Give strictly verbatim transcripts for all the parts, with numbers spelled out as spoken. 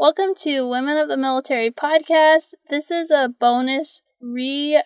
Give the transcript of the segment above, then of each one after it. Welcome to Women of the Military Podcast. This is a bonus rebroadcast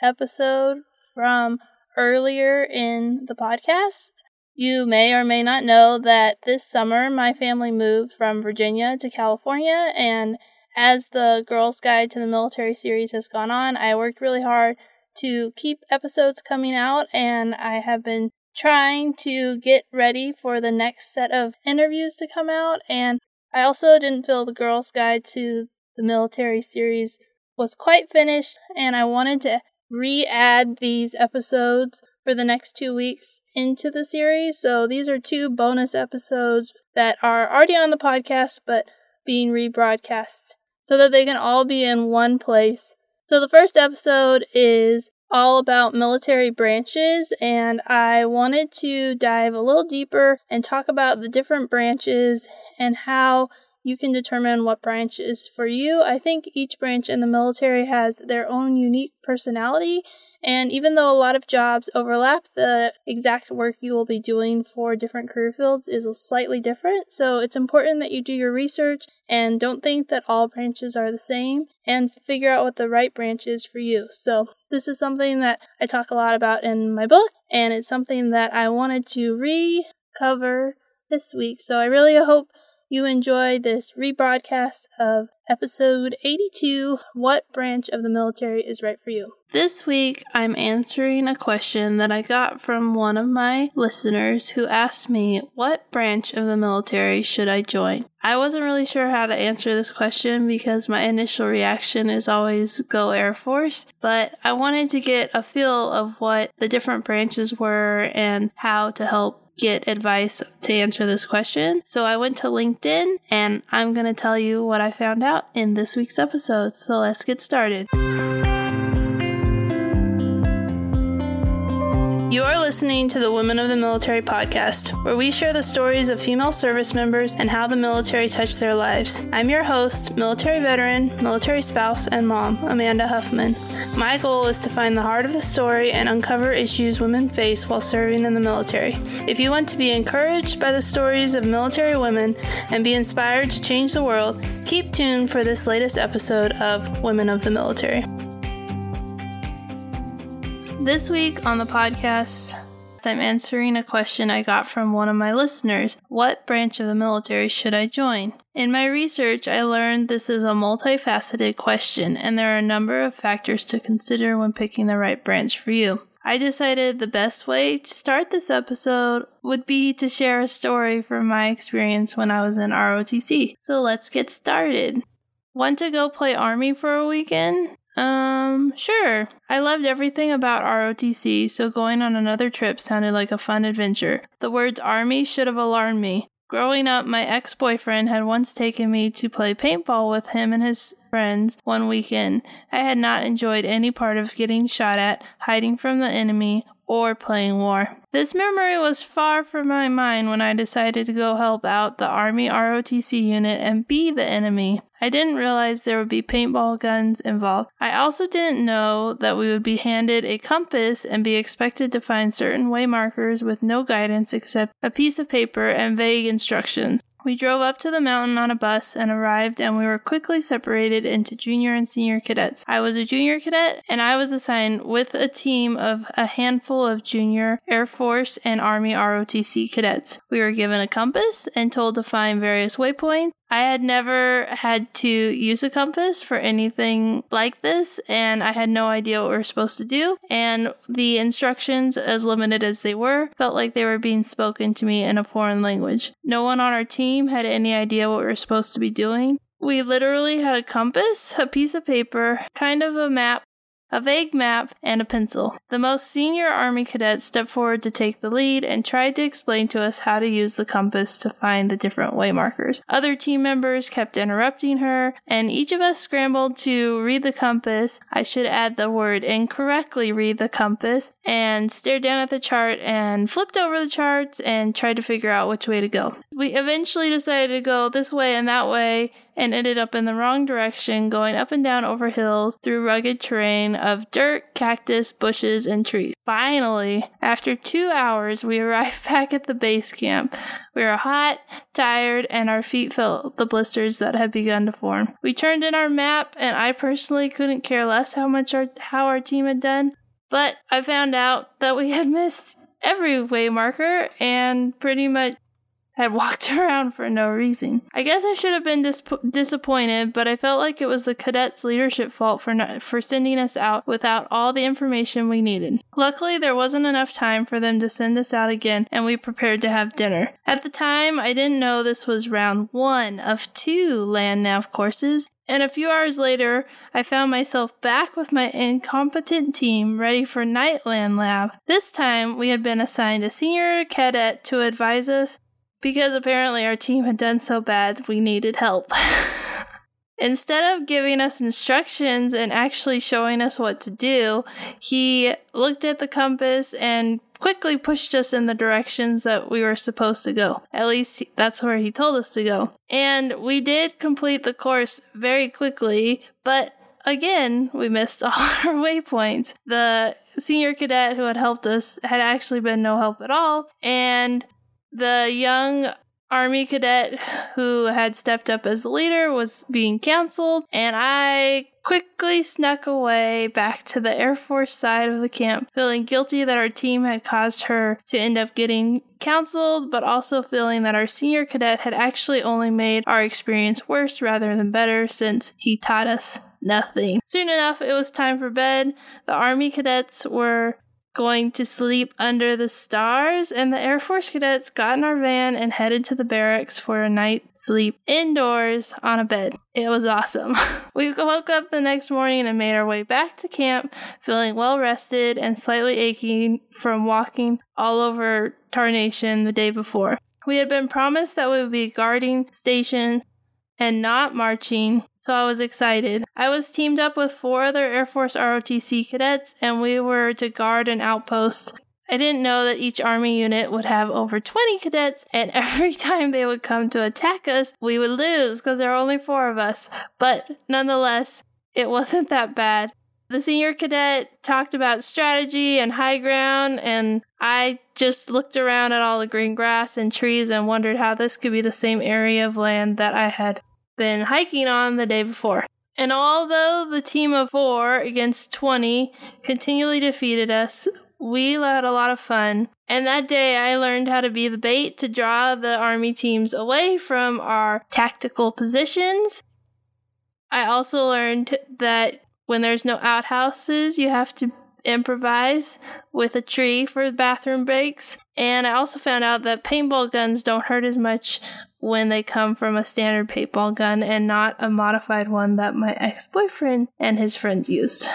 episode from earlier in the podcast. You may or may not know that this summer my family moved from Virginia to California, and as the Girl's Guide to the Military series has gone on, I worked really hard to keep episodes coming out, and I have been trying to get ready for the next set of interviews to come out. And I also didn't feel the Girl's Guide to the Military series was quite finished, and I wanted to re-add these episodes for the next two weeks into the series. So these are two bonus episodes that are already on the podcast but being rebroadcast so that they can all be in one place. So the first episode is all about military branches, and I wanted to dive a little deeper and talk about the different branches and how you can determine what branch is for you. I think each branch in the military has their own unique personality, and even though a lot of jobs overlap, the exact work you will be doing for different career fields is slightly different. So it's important that you do your research and don't think that all branches are the same, and figure out what the right branch is for you. So this is something that I talk a lot about in my book, and it's something that I wanted to re-cover this week. So I really hope you enjoy this rebroadcast of episode eighty-two, What Branch of the Military is Right for You. This week, I'm answering a question that I got from one of my listeners who asked me, what branch of the military should I join? I wasn't really sure how to answer this question because my initial reaction is always go Air Force, but I wanted to get a feel of what the different branches were and how to help get advice to answer this question. So I went to LinkedIn, and I'm going to tell you what I found out in this week's episode. So let's get started. You are listening to the Women of the Military Podcast, where we share the stories of female service members and how the military touched their lives. I'm your host, military veteran, military spouse, and mom, Amanda Huffman. My goal is to find the heart of the story and uncover issues women face while serving in the military. If you want to be encouraged by the stories of military women and be inspired to change the world, keep tuned for this latest episode of Women of the Military. This week on the podcast, I'm answering a question I got from one of my listeners. What branch of the military should I join? In my research, I learned this is a multifaceted question, and there are a number of factors to consider when picking the right branch for you. I decided the best way to start this episode would be to share a story from my experience when I was in R O T C. So let's get started. Want to go play Army for a weekend? Um, sure. I loved everything about R O T C, so going on another trip sounded like a fun adventure. The words Army should have alarmed me. Growing up, my ex-boyfriend had once taken me to play paintball with him and his friends one weekend. I had not enjoyed any part of getting shot at, hiding from the enemy, or playing war. This memory was far from my mind when I decided to go help out the Army R O T C unit and be the enemy. I didn't realize there would be paintball guns involved. I also didn't know that we would be handed a compass and be expected to find certain way markers with no guidance except a piece of paper and vague instructions. We drove up to the mountain on a bus and arrived, and we were quickly separated into junior and senior cadets. I was a junior cadet, and I was assigned with a team of a handful of junior Air Force and Army R O T C cadets. We were given a compass and told to find various waypoints. I had never had to use a compass for anything like this, and I had no idea what we were supposed to do, and the instructions, as limited as they were, felt like they were being spoken to me in a foreign language. No one on our team had any idea what we were supposed to be doing. We literally had a compass, a piece of paper, kind of a map, a vague map, and a pencil. The most senior Army cadet stepped forward to take the lead and tried to explain to us how to use the compass to find the different way markers. Other team members kept interrupting her, and each of us scrambled to read the compass. I should add the word incorrectly read the compass, and stared down at the chart and flipped over the charts and tried to figure out which way to go. We eventually decided to go this way and that way, and ended up in the wrong direction, going up and down over hills through rugged terrain of dirt, cactus, bushes, and trees. Finally, after two hours, we arrived back at the base camp. We were hot, tired, and our feet felt the blisters that had begun to form. We turned in our map, and I personally couldn't care less how much our, how our team had done, but I found out that we had missed every way marker and pretty much had walked around for no reason. I guess I should have been dis- disappointed, but I felt like it was the cadets' leadership fault for not- for sending us out without all the information we needed. Luckily, there wasn't enough time for them to send us out again, and we prepared to have dinner. At the time, I didn't know this was round one of two land nav courses, and a few hours later, I found myself back with my incompetent team ready for night land lab. This time, we had been assigned a senior cadet to advise us because apparently our team had done so bad, we needed help. Instead of giving us instructions and actually showing us what to do, he looked at the compass and quickly pushed us in the directions that we were supposed to go. At least that's where he told us to go. And we did complete the course very quickly, but again, we missed all our waypoints. The senior cadet who had helped us had actually been no help at all, and the young army cadet who had stepped up as the leader was being counseled, and I quickly snuck away back to the Air Force side of the camp, feeling guilty that our team had caused her to end up getting counseled, but also feeling that our senior cadet had actually only made our experience worse rather than better since he taught us nothing. Soon enough, it was time for bed. The army cadets were going to sleep under the stars, and the Air Force cadets got in our van and headed to the barracks for a night's sleep indoors on a bed. It was awesome. We woke up the next morning and made our way back to camp, feeling well rested and slightly aching from walking all over tarnation the day before. We had been promised that we would be guarding stations and not marching, so I was excited. I was teamed up with four other Air Force R O T C cadets, and we were to guard an outpost. I didn't know that each Army unit would have over twenty cadets, and every time they would come to attack us, we would lose because there were only four of us. But nonetheless, it wasn't that bad. The senior cadet talked about strategy and high ground, and I just looked around at all the green grass and trees and wondered how this could be the same area of land that I had been hiking on the day before. And although the team of four against twenty continually defeated us, we had a lot of fun. And that day I learned how to be the bait to draw the army teams away from our tactical positions. I also learned that when there's no outhouses, you have to improvise with a tree for bathroom breaks. And I also found out that paintball guns don't hurt as much when they come from a standard paintball gun and not a modified one that my ex-boyfriend and his friends used.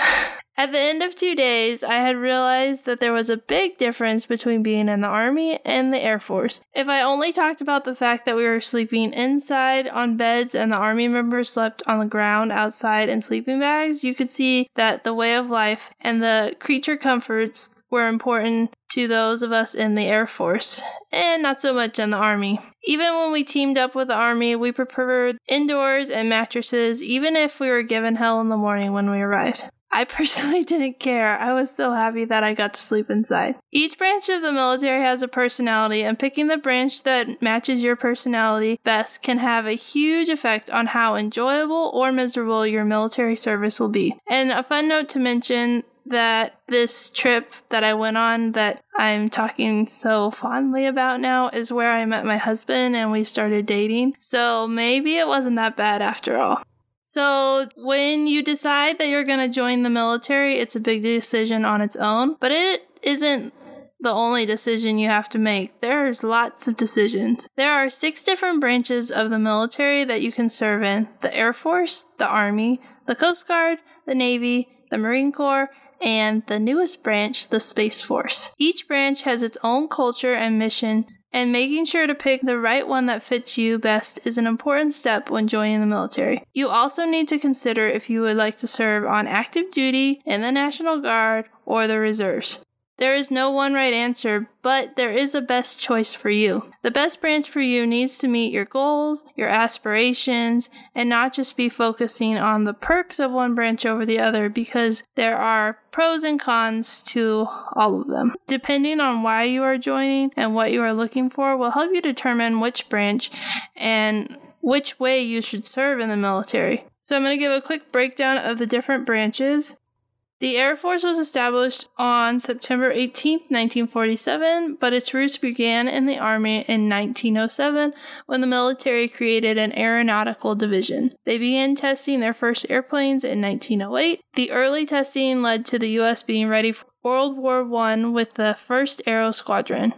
At the end of two days, I had realized that there was a big difference between being in the Army and the Air Force. If I only talked about the fact that we were sleeping inside on beds and the Army members slept on the ground outside in sleeping bags, you could see that the way of life and the creature comforts were important to those of us in the Air Force, and not so much in the Army. Even when we teamed up with the Army, we preferred indoors and mattresses, even if we were given hell in the morning when we arrived. I personally didn't care. I was so happy that I got to sleep inside. Each branch of the military has a personality, and picking the branch that matches your personality best can have a huge effect on how enjoyable or miserable your military service will be. And a fun note to mention that this trip that I went on that I'm talking so fondly about now is where I met my husband and we started dating. So maybe it wasn't that bad after all. So when you decide that you're going to join the military, it's a big decision on its own, but it isn't the only decision you have to make. There's lots of decisions. There are six different branches of the military that you can serve in: the Air Force, the Army, the Coast Guard, the Navy, the Marine Corps, and the newest branch, the Space Force. Each branch has its own culture and mission, and making sure to pick the right one that fits you best is an important step when joining the military. You also need to consider if you would like to serve on active duty, in the National Guard, or the Reserves. There is no one right answer, but there is a best choice for you. The best branch for you needs to meet your goals, your aspirations, and not just be focusing on the perks of one branch over the other, because there are pros and cons to all of them. Depending on why you are joining and what you are looking for will help you determine which branch and which way you should serve in the military. So I'm going to give a quick breakdown of the different branches. The Air Force was established on September eighteenth, nineteen forty-seven, but its roots began in the Army in nineteen oh seven when the military created an aeronautical division. They began testing their first airplanes in nineteen oh eight. The early testing led to the U S being ready for World War One with the first Aero Squadron.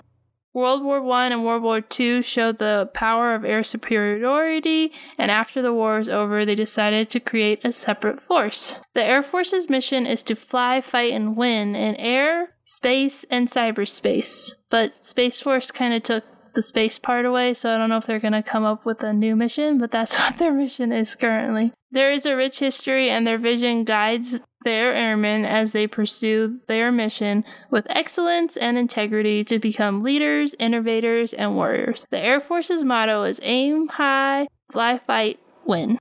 World War One and World War Two showed the power of air superiority, and after the war was over, they decided to create a separate force. The Air Force's mission is to fly, fight, and win in air, space, and cyberspace. But Space Force kind of took the space part away, so I don't know if they're going to come up with a new mission, but that's what their mission is currently. There is a rich history, and their vision guides their airmen as they pursue their mission with excellence and integrity to become leaders, innovators, and warriors. The Air Force's motto is aim high, fly, fight, win.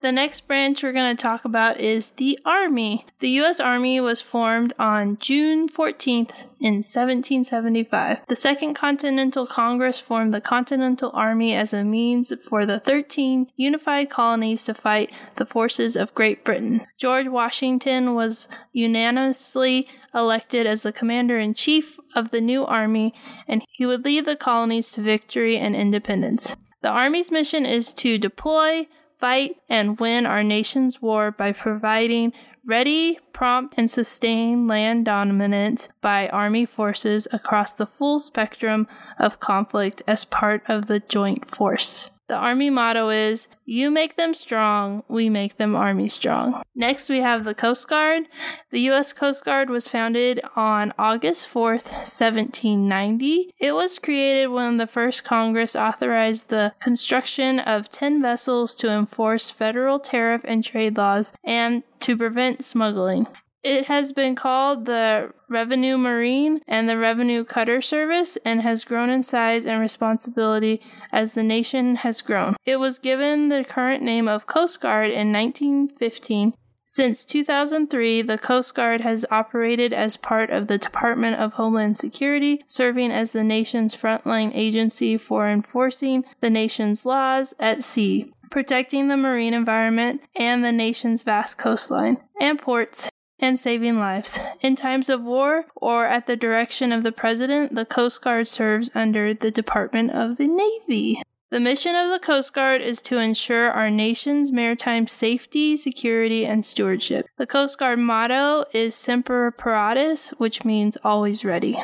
The next branch we're going to talk about is the Army. The U S Army was formed on June fourteenth in seventeen seventy-five. The Second Continental Congress formed the Continental Army as a means for the thirteen unified colonies to fight the forces of Great Britain. George Washington was unanimously elected as the commander-in-chief of the new army, and he would lead the colonies to victory and independence. The Army's mission is to deploy, fight, and win our nation's war by providing ready, prompt, and sustained land dominance by Army forces across the full spectrum of conflict as part of the joint force. The Army motto is, you make them strong, we make them Army strong. Next, we have the Coast Guard. The U S Coast Guard was founded on August fourth, seventeen ninety. It was created when the first Congress authorized the construction of ten vessels to enforce federal tariff and trade laws and to prevent smuggling. It has been called the Revenue Marine and the Revenue Cutter Service and has grown in size and responsibility as the nation has grown. It was given the current name of Coast Guard in nineteen fifteen. Since two thousand three, the Coast Guard has operated as part of the Department of Homeland Security, serving as the nation's frontline agency for enforcing the nation's laws at sea, protecting the marine environment and the nation's vast coastline and ports, and saving lives. In times of war or at the direction of the president, the Coast Guard serves under the Department of the Navy. The mission of the Coast Guard is to ensure our nation's maritime safety, security, and stewardship. The Coast Guard motto is Semper Paratus, which means always ready.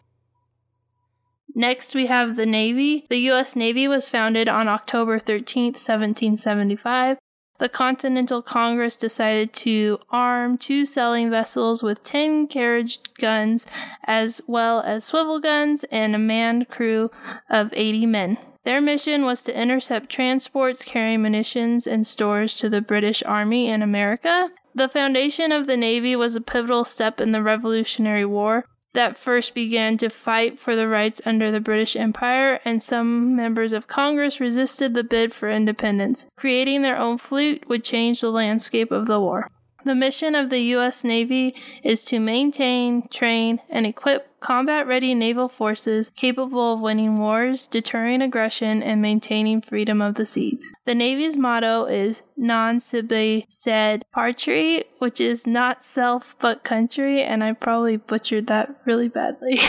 Next, we have the Navy. The U S Navy was founded on October thirteenth, seventeen seventy-five. The Continental Congress decided to arm two sailing vessels with ten carriage guns as well as swivel guns and a manned crew of eighty men. Their mission was to intercept transports carrying munitions and stores to the British Army in America. The foundation of the Navy was a pivotal step in the Revolutionary War that first began to fight for the rights under the British Empire, and some members of Congress resisted the bid for independence. Creating their own fleet would change the landscape of the war. The mission of the U S Navy is to maintain, train, and equip combat-ready naval forces capable of winning wars, deterring aggression, and maintaining freedom of the seas. The Navy's motto is Non sibi sed patri, which is not self but country, and I probably butchered that really badly.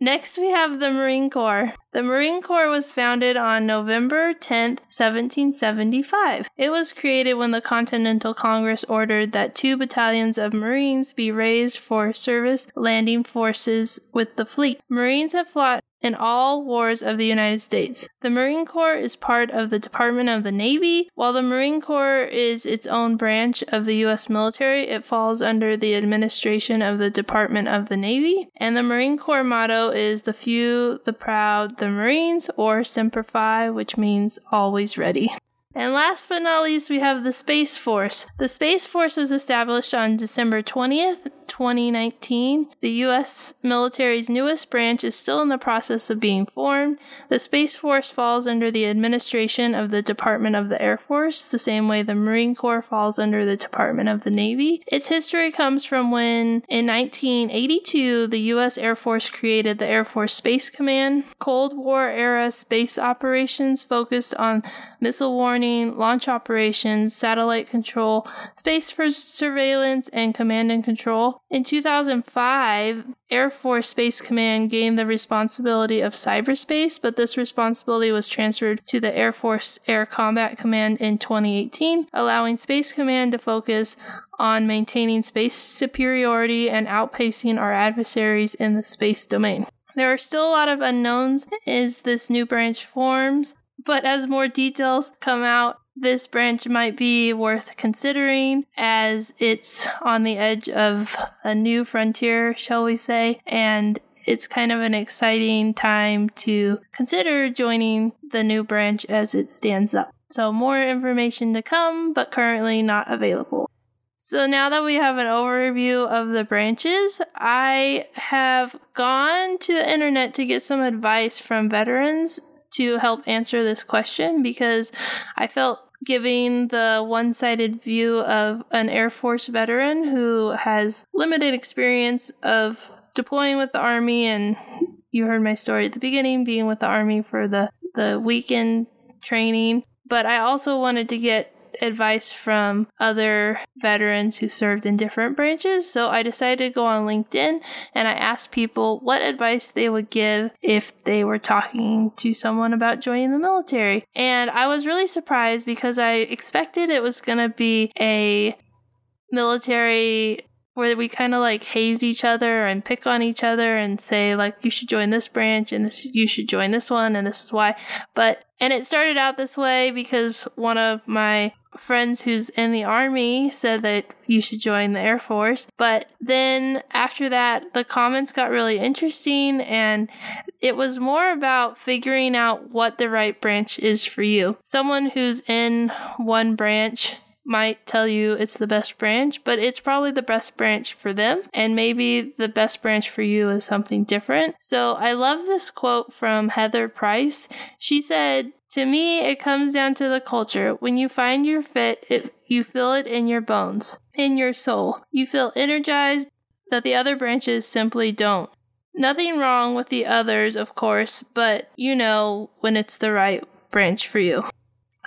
Next, we have the Marine Corps. The Marine Corps was founded on November tenth, seventeen seventy-five. It was created when the Continental Congress ordered that two battalions of Marines be raised for service landing forces with the fleet. Marines have fought in all wars of the United States. The Marine Corps is part of the Department of the Navy. While the Marine Corps is its own branch of the U S military, it falls under the administration of the Department of the Navy. And the Marine Corps motto is the few, the proud, the Marines, or Semper Fi, which means always ready. And last but not least, we have the Space Force. The Space Force was established on December twentieth, twenty nineteen. The U S military's newest branch is still in the process of being formed. The Space Force falls under the administration of the Department of the Air Force, the same way the Marine Corps falls under the Department of the Navy. Its history comes from when, in nineteen eighty-two, the U S Air Force created the Air Force Space Command. Cold War-era space operations focused on missile warning, launch operations, satellite control, space for surveillance, and command and control. In two thousand five, Air Force Space Command gained the responsibility of cyberspace, but this responsibility was transferred to the Air Force Air Combat Command in twenty eighteen, allowing Space Command to focus on maintaining space superiority and outpacing our adversaries in the space domain. There are still a lot of unknowns as this new branch forms, but as more details come out, this branch might be worth considering as it's on the edge of a new frontier, shall we say, and it's kind of an exciting time to consider joining the new branch as it stands up. So more information to come, but currently not available. So now that we have an overview of the branches, I have gone to the internet to get some advice from veterans to help answer this question, because I felt giving the one-sided view of an Air Force veteran who has limited experience of deploying with the Army, and you heard my story at the beginning, being with the Army for the, the weekend training. But I also wanted to get advice from other veterans who served in different branches. So I decided to go on LinkedIn and I asked people what advice they would give if they were talking to someone about joining the military. And I was really surprised because I expected it was going to be a military where we kind of like haze each other and pick on each other and say like, you should join this branch and this, you should join this one and this is why. But, and it started out this way because one of my friends who's in the Army said that you should join the Air Force. But then after that, the comments got really interesting and it was more about figuring out what the right branch is for you. Someone who's in one branch might tell you it's the best branch, but it's probably the best branch for them. And maybe the best branch for you is something different. So I love this quote from Heather Price. She said, "To me, it comes down to the culture. When you find your fit, it, you feel it in your bones, in your soul. You feel energized that the other branches simply don't. Nothing wrong with the others, of course, but you know when it's the right branch for you."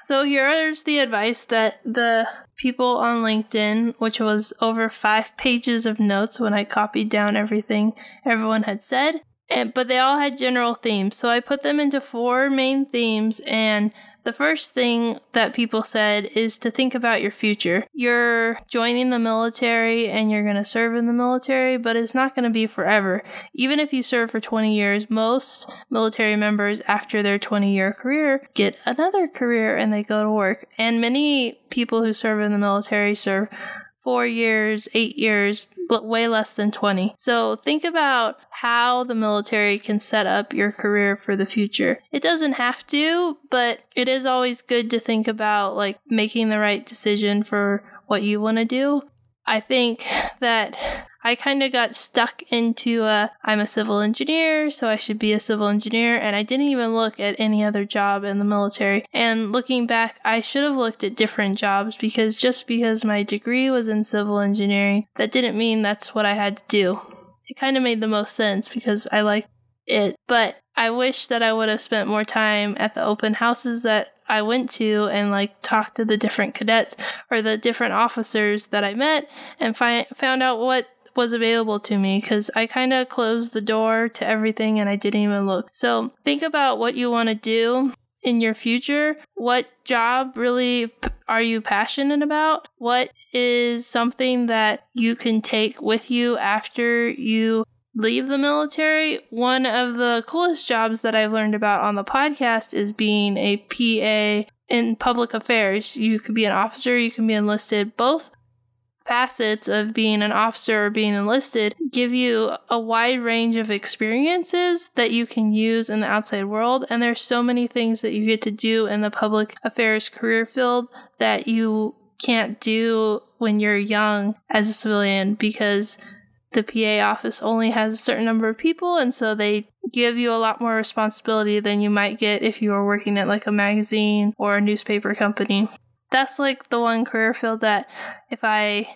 So here's the advice that the people on LinkedIn, which was over five pages of notes when I copied down everything everyone had said, and, but they all had general themes. So I put them into four main themes, and the first thing that people said is to think about your future. You're joining the military and you're going to serve in the military, but it's not going to be forever. Even if you serve for twenty years, most military members after their twenty-year career get another career and they go to work. And many people who serve in the military serve four years, eight years, way less than twenty. So think about how the military can set up your career for the future. It doesn't have to, but it is always good to think about like making the right decision for what you want to do. I think that I kind of got stuck into a, I'm a civil engineer, so I should be a civil engineer, and I didn't even look at any other job in the military. And looking back, I should have looked at different jobs, because just because my degree was in civil engineering, that didn't mean that's what I had to do. It kind of made the most sense because I liked it, but I wish that I would have spent more time at the open houses that I went to and like talked to the different cadets or the different officers that I met and fi- found out what was available to me, because I kind of closed the door to everything and I didn't even look. So think about what you want to do in your future. What job really p- are you passionate about? What is something that you can take with you after you leave the military? One of the coolest jobs that I've learned about on the podcast is being a P A in public affairs. You could be an officer, you can be enlisted. Both facets of being an officer or being enlisted give you a wide range of experiences that you can use in the outside world. And there's so many things that you get to do in the public affairs career field that you can't do when you're young as a civilian, because the P A office only has a certain number of people, and so they give you a lot more responsibility than you might get if you were working at like a magazine or a newspaper company. That's like the one career field that if I...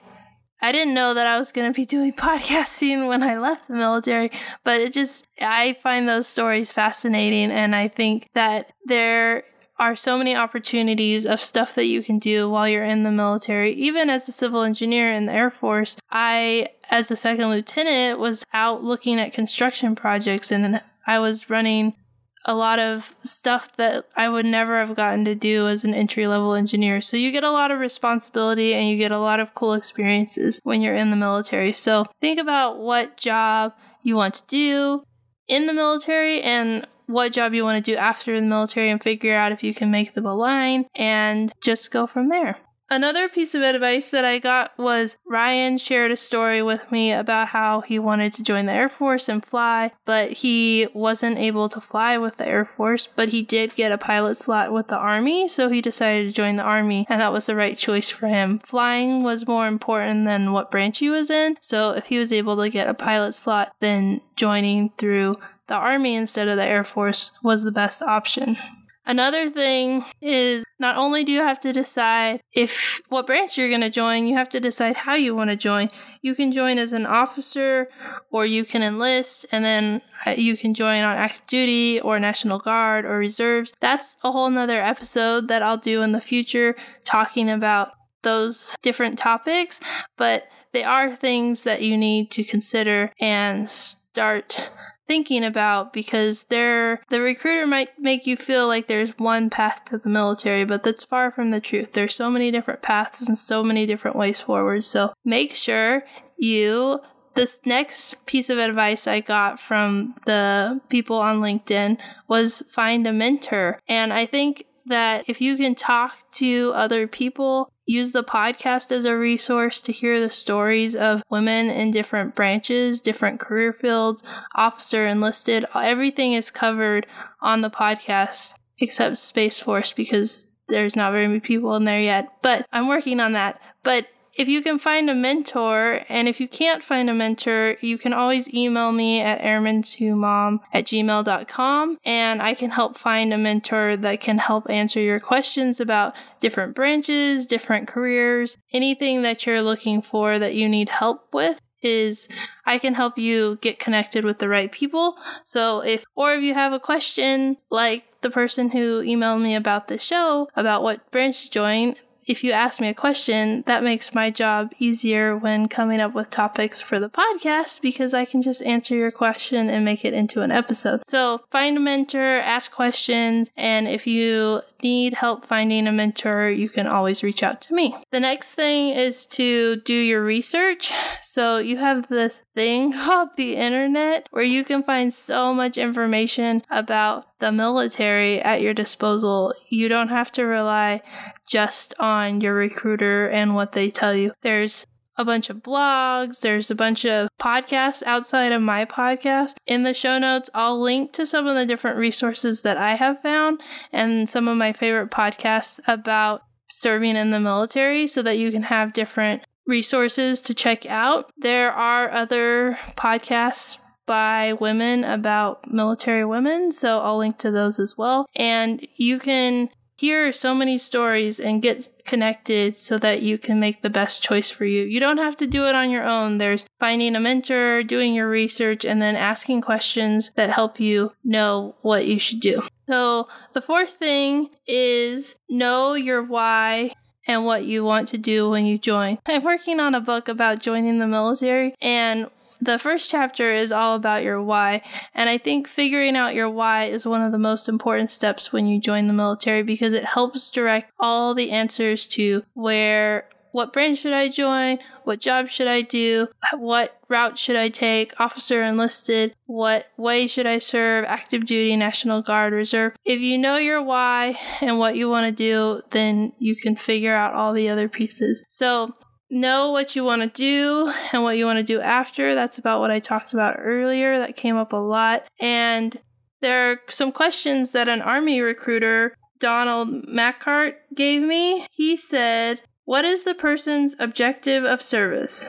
I didn't know that I was going to be doing podcasting when I left the military, but it just, I find those stories fascinating, and I think that there are so many opportunities of stuff that you can do while you're in the military. Even as a civil engineer in the Air Force, I, as a second lieutenant, was out looking at construction projects, and I was running a lot of stuff that I would never have gotten to do as an entry-level engineer. So you get a lot of responsibility and you get a lot of cool experiences when you're in the military. So think about what job you want to do in the military and what job you want to do after the military, and figure out if you can make them align and just go from there. Another piece of advice that I got was Ryan shared a story with me about how he wanted to join the Air Force and fly, but he wasn't able to fly with the Air Force, but he did get a pilot slot with the Army, so he decided to join the Army, and that was the right choice for him. Flying was more important than what branch he was in, so if he was able to get a pilot slot, then joining through the Army instead of the Air Force was the best option. Another thing is, not only do you have to decide if what branch you're going to join, you have to decide how you want to join. You can join as an officer, or you can enlist, and then you can join on active duty or National Guard or reserves. That's a whole nother episode that I'll do in the future talking about those different topics, but they are things that you need to consider and start thinking about, because they're, the recruiter might make you feel like there's one path to the military, but that's far from the truth. There's so many different paths and so many different ways forward. So make sure you, this next piece of advice I got from the people on LinkedIn was find a mentor. And I think that if you can talk to other people, use the podcast as a resource to hear the stories of women in different branches, different career fields, officer, enlisted. Everything is covered on the podcast except Space Force, because there's not very many people in there yet, but I'm working on that. But if you can find a mentor, and if you can't find a mentor, you can always email me at airman two mom at gmail dot com, and I can help find a mentor that can help answer your questions about different branches, different careers, anything that you're looking for that you need help with. Is I can help you get connected with the right people. So if, or if you have a question like the person who emailed me about the show, about what branch to join, if you ask me a question, that makes my job easier when coming up with topics for the podcast, because I can just answer your question and make it into an episode. So find a mentor, ask questions, and if you need help finding a mentor, you can always reach out to me. The next thing is to do your research. So you have this thing called the internet where you can find so much information about the military at your disposal. You don't have to rely just on your recruiter and what they tell you. There's a bunch of blogs, there's a bunch of podcasts outside of my podcast. In the show notes, I'll link to some of the different resources that I have found and some of my favorite podcasts about serving in the military, so that you can have different resources to check out. There are other podcasts by women about military women, so I'll link to those as well. And you can hear so many stories and get connected so that you can make the best choice for you. You don't have to do it on your own. There's finding a mentor, doing your research, and then asking questions that help you know what you should do. So the fourth thing is know your why and what you want to do when you join. I'm working on a book about joining the military, and the first chapter is all about your why, and I think figuring out your why is one of the most important steps when you join the military, because it helps direct all the answers to where, what branch should I join, what job should I do, what route should I take, officer, enlisted, what way should I serve, active duty, National Guard, reserve. If you know your why and what you want to do, then you can figure out all the other pieces. So know what you want to do and what you want to do after. That's about what I talked about earlier. That came up a lot. And there are some questions that an Army recruiter, Donald McCart, gave me. He said, what is the person's objective of service?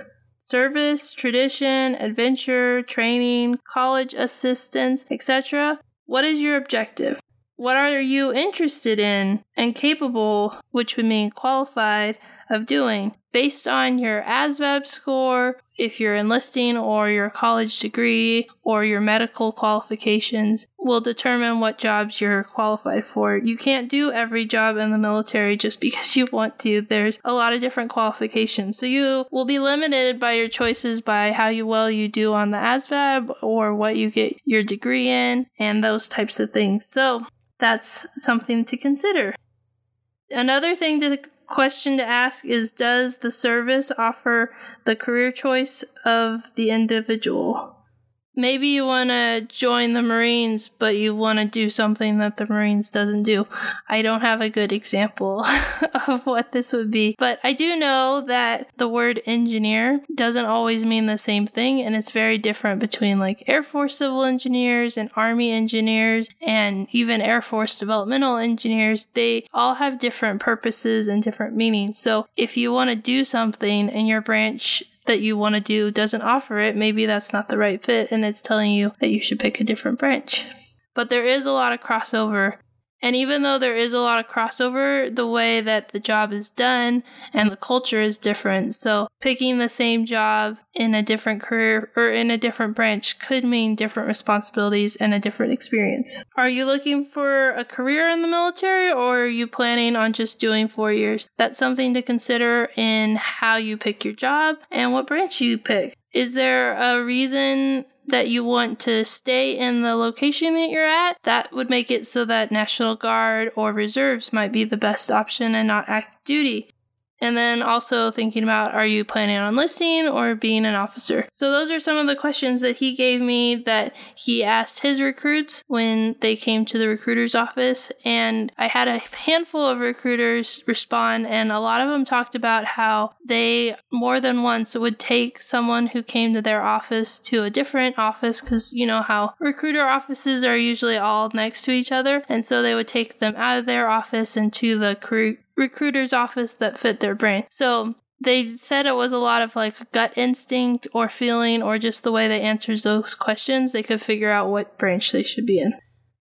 service, tradition, adventure, training, college assistance, et cetera. What is your objective? What are you interested in and capable, which would mean qualified, of doing? Based on your A S V A B score, if you're enlisting, or your college degree, or your medical qualifications, will determine what jobs you're qualified for. You can't do every job in the military just because you want to. There's a lot of different qualifications. So you will be limited by your choices by how you well you do on the A S V A B, or what you get your degree in, and those types of things. So that's something to consider. Another thing to question to ask is, does the service offer the career choice of the individual? Maybe you want to join the Marines, but you want to do something that the Marines doesn't do. I don't have a good example of what this would be, but I do know that the word engineer doesn't always mean the same thing, and it's very different between like Air Force civil engineers and Army engineers and even Air Force developmental engineers. They all have different purposes and different meanings. So if you want to do something in your branch that you want to do doesn't offer it, maybe that's not the right fit and it's telling you that you should pick a different branch. But there is a lot of crossover. And even though there is a lot of crossover, the way that the job is done and the culture is different. So picking the same job in a different career or in a different branch could mean different responsibilities and a different experience. Are you looking for a career in the military, or are you planning on just doing four years? That's something to consider in how you pick your job and what branch you pick. Is there a reason that you want to stay in the location that you're at? That would make it so that National Guard or Reserves might be the best option and not active duty. And then also thinking about, are you planning on enlisting or being an officer? So those are some of the questions that he gave me that he asked his recruits when they came to the recruiter's office. And I had a handful of recruiters respond, and a lot of them talked about how they more than once would take someone who came to their office to a different office, because you know how recruiter offices are usually all next to each other. And so they would take them out of their office and to the recruit recruiter's office that fit their brain. So they said it was a lot of like gut instinct or feeling, or just the way they answered those questions, they could figure out what branch they should be in.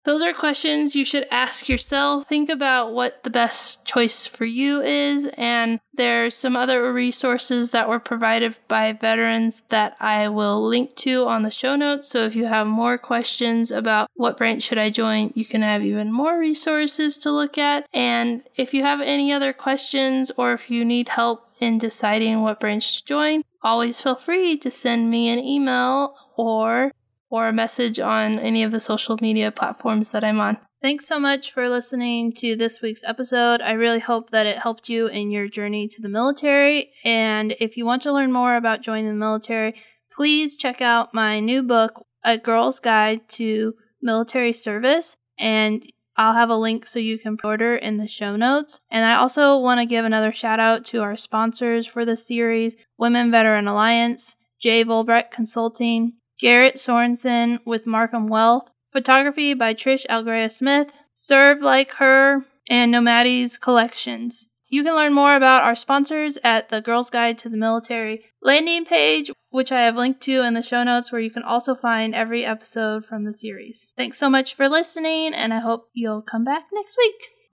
Those are questions you should ask yourself. Think about what the best choice for you is. And there's some other resources that were provided by veterans that I will link to on the show notes. So if you have more questions about what branch should I join, you can have even more resources to look at. And if you have any other questions, or if you need help in deciding what branch to join, always feel free to send me an email or or a message on any of the social media platforms that I'm on. Thanks so much for listening to this week's episode. I really hope that it helped you in your journey to the military. And if you want to learn more about joining the military, please check out my new book, A Girl's Guide to Military Service. And I'll have a link so you can order in the show notes. And I also want to give another shout out to our sponsors for the series, Women Veteran Alliance, J. Volbrecht Consulting, Garrett Sorensen with Markham Wealth, Photography by Trish Algrea-Smith, Serve Like Her, and Nomadi's Collections. You can learn more about our sponsors at the Girl's Guide to the Military landing page, which I have linked to in the show notes, where you can also find every episode from the series. Thanks so much for listening, and I hope you'll come back next week.